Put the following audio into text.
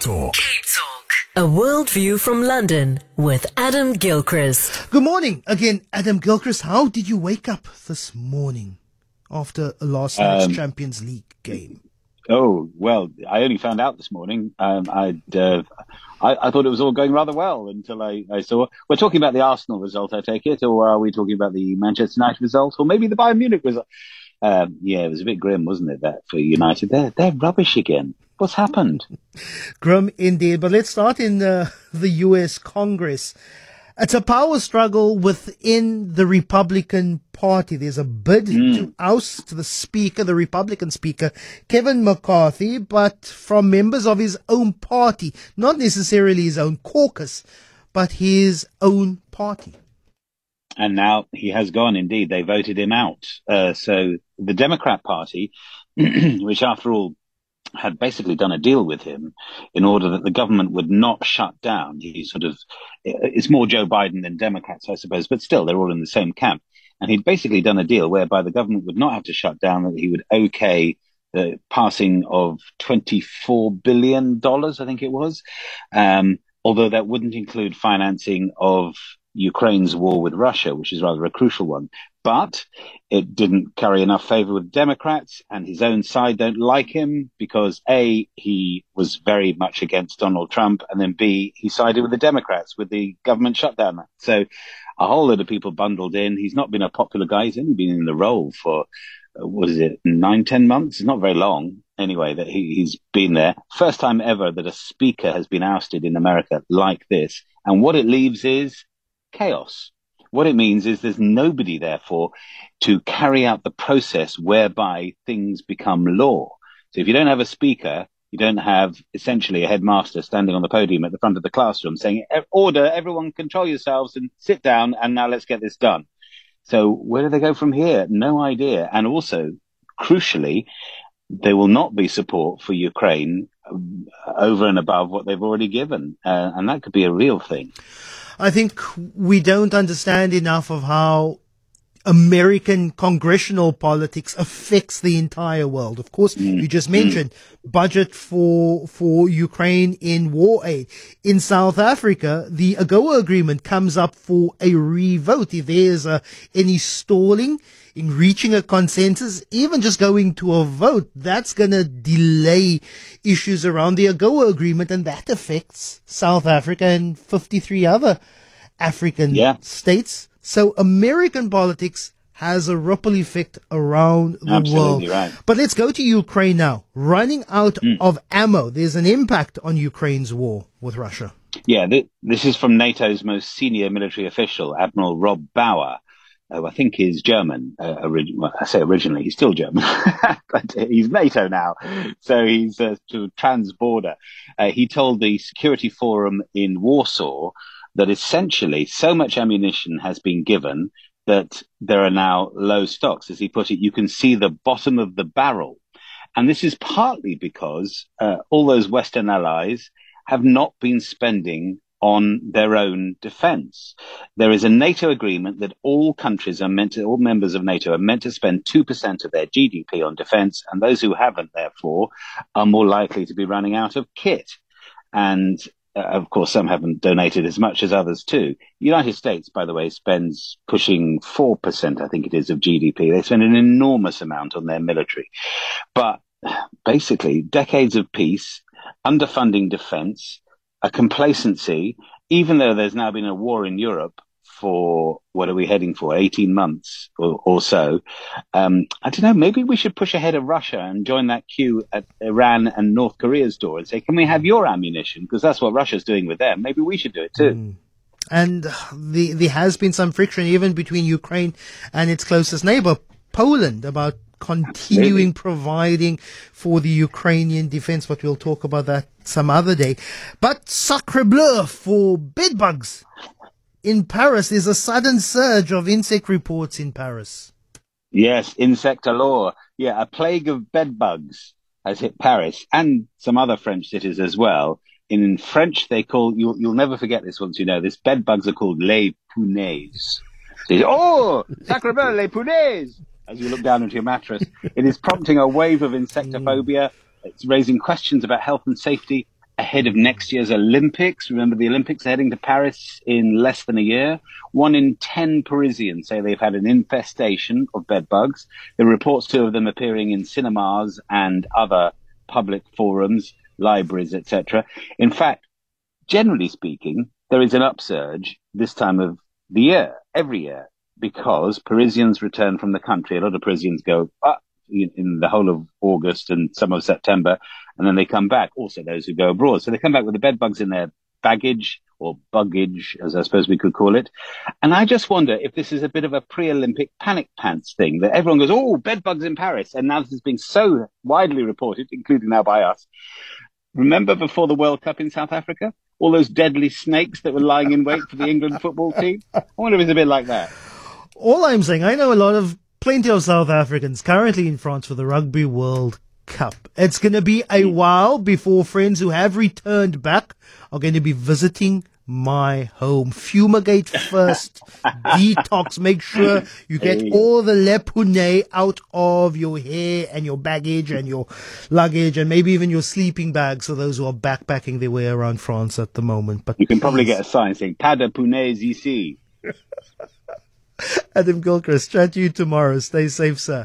Cape Talk. A world view from London with Adam Gilchrist. Good morning again, Adam Gilchrist. How did you wake up this morning after last night's Champions League game? Oh, well, I only found out this morning. I thought it was all going rather well until I saw. We're talking about the Arsenal result, I take it, or are we talking about the Manchester United result, or maybe the Bayern Munich result? Yeah, it was a bit grim, wasn't it, that for United? They're rubbish again. What's happened? Grim indeed. But let's start in the US Congress. It's a power struggle within the Republican Party. There's a bid to oust the Speaker, the Republican Speaker, Kevin McCarthy, but from members of his own party, not necessarily his own caucus, but his own party. And now he has gone, indeed. They voted him out. So the Democrat Party, which after all had basically done a deal with him in order that the government would not shut down. It's more Joe Biden than Democrats, I suppose, but still they're all in the same camp. And he'd basically done a deal whereby the government would not have to shut down, that he would okay the passing of $24 billion, I think it was, although that wouldn't include financing of Ukraine's war with Russia, which is rather a crucial one. But it didn't carry enough favor with Democrats, and his own side don't like him because A, he was very much against Donald Trump, and then B, he sided with the Democrats with the government shutdown. So a whole lot of people bundled in. He's not been a popular guy. He's only been in the role for, 9-10 months? It's not very long. Anyway, that he's been there. First time ever that a speaker has been ousted in America like this. And what it leaves is chaos. What it means is there's nobody, therefore, to carry out the process whereby things become law. So if you don't have a speaker, you don't have essentially a headmaster standing on the podium at the front of the classroom saying, order, everyone control yourselves and sit down, and now let's get this done. So where do they go from here? No idea. And also, crucially, there will not be support for Ukraine over and above what they've already given. And that could be a real thing. I think we don't understand enough of how American congressional politics affects the entire world. Of course, you just mentioned budget for Ukraine in war aid. In South Africa, the AGOA agreement comes up for a re-vote. If there's any stalling in reaching a consensus, even just going to a vote, that's going to delay issues around the AGOA agreement, and that affects South Africa and 53 other African states. So American politics has a ripple effect around the world. Right. But let's go to Ukraine now. Running out of ammo, there's an impact on Ukraine's war with Russia. Yeah, this is from NATO's most senior military official, Admiral Rob Bauer, who I think is German. I say originally, he's still German, but he's NATO now. So he's trans-border. He told the Security Forum in Warsaw that essentially so much ammunition has been given that there are now low stocks. As he put it, you can see the bottom of the barrel. And this is partly because all those Western allies have not been spending on their own defense. There is a NATO agreement that all members of NATO are meant to spend 2% of their GDP on defense. And those who haven't, therefore, are more likely to be running out of kit. And of course, some haven't donated as much as others too. The United States, by the way, spends pushing 4%, I think it is, of GDP. They spend an enormous amount on their military. But basically, decades of peace, underfunding defense, a complacency, even though there's now been a war in Europe for, what are we heading for, 18 months or so. I don't know, maybe we should push ahead of Russia and join that queue at Iran and North Korea's door and say, can we have your ammunition? Because that's what Russia's doing with them. Maybe we should do it too. And there has been some friction even between Ukraine and its closest neighbor, Poland, about continuing providing for the Ukrainian defense, but we'll talk about that some other day. But sacre bleu for bedbugs. In Paris, there's a sudden surge of insect reports in Paris. Yes, insect allure. Yeah, a plague of bedbugs has hit Paris and some other French cities as well. In French, they call, you'll never forget this once you know this, bedbugs are called les punaises. So oh, sacre bleu, les punaises! As you look down into your mattress, it is prompting a wave of insectophobia. It's raising questions about health and safety. ahead of next year's Olympics. Remember, the Olympics are heading to Paris in less than a year. 1 in 10 Parisians say they've had an infestation of bed bugs. There are reports, 2 of them appearing in cinemas and other public forums, libraries, etc. In fact, generally speaking, there is an upsurge this time of the year, every year, because Parisians return from the country. A lot of Parisians go up in the whole of August and some of September, and then they come back, also those who go abroad. So they come back with the bed bugs in their baggage, or buggage, as I suppose we could call it. And I just wonder if this is a bit of a pre-Olympic panic pants thing, that everyone goes, oh, bed bugs in Paris. And now this is being so widely reported, including now by us. Remember before the World Cup in South Africa? All those deadly snakes that were lying in wait for the England football team? I wonder if it's a bit like that. All I'm saying, I know plenty of South Africans currently in France for the Rugby World Cup. It's going to be a while before friends who have returned back are going to be visiting my home. Fumigate first, detox, make sure you get all the lepune out of your hair and your baggage and your luggage and maybe even your sleeping bags for those who are backpacking their way around France at the moment. But you can probably get a sign saying, Pas de punais ici. Adam Gilchrist, chat to you tomorrow. Stay safe, sir.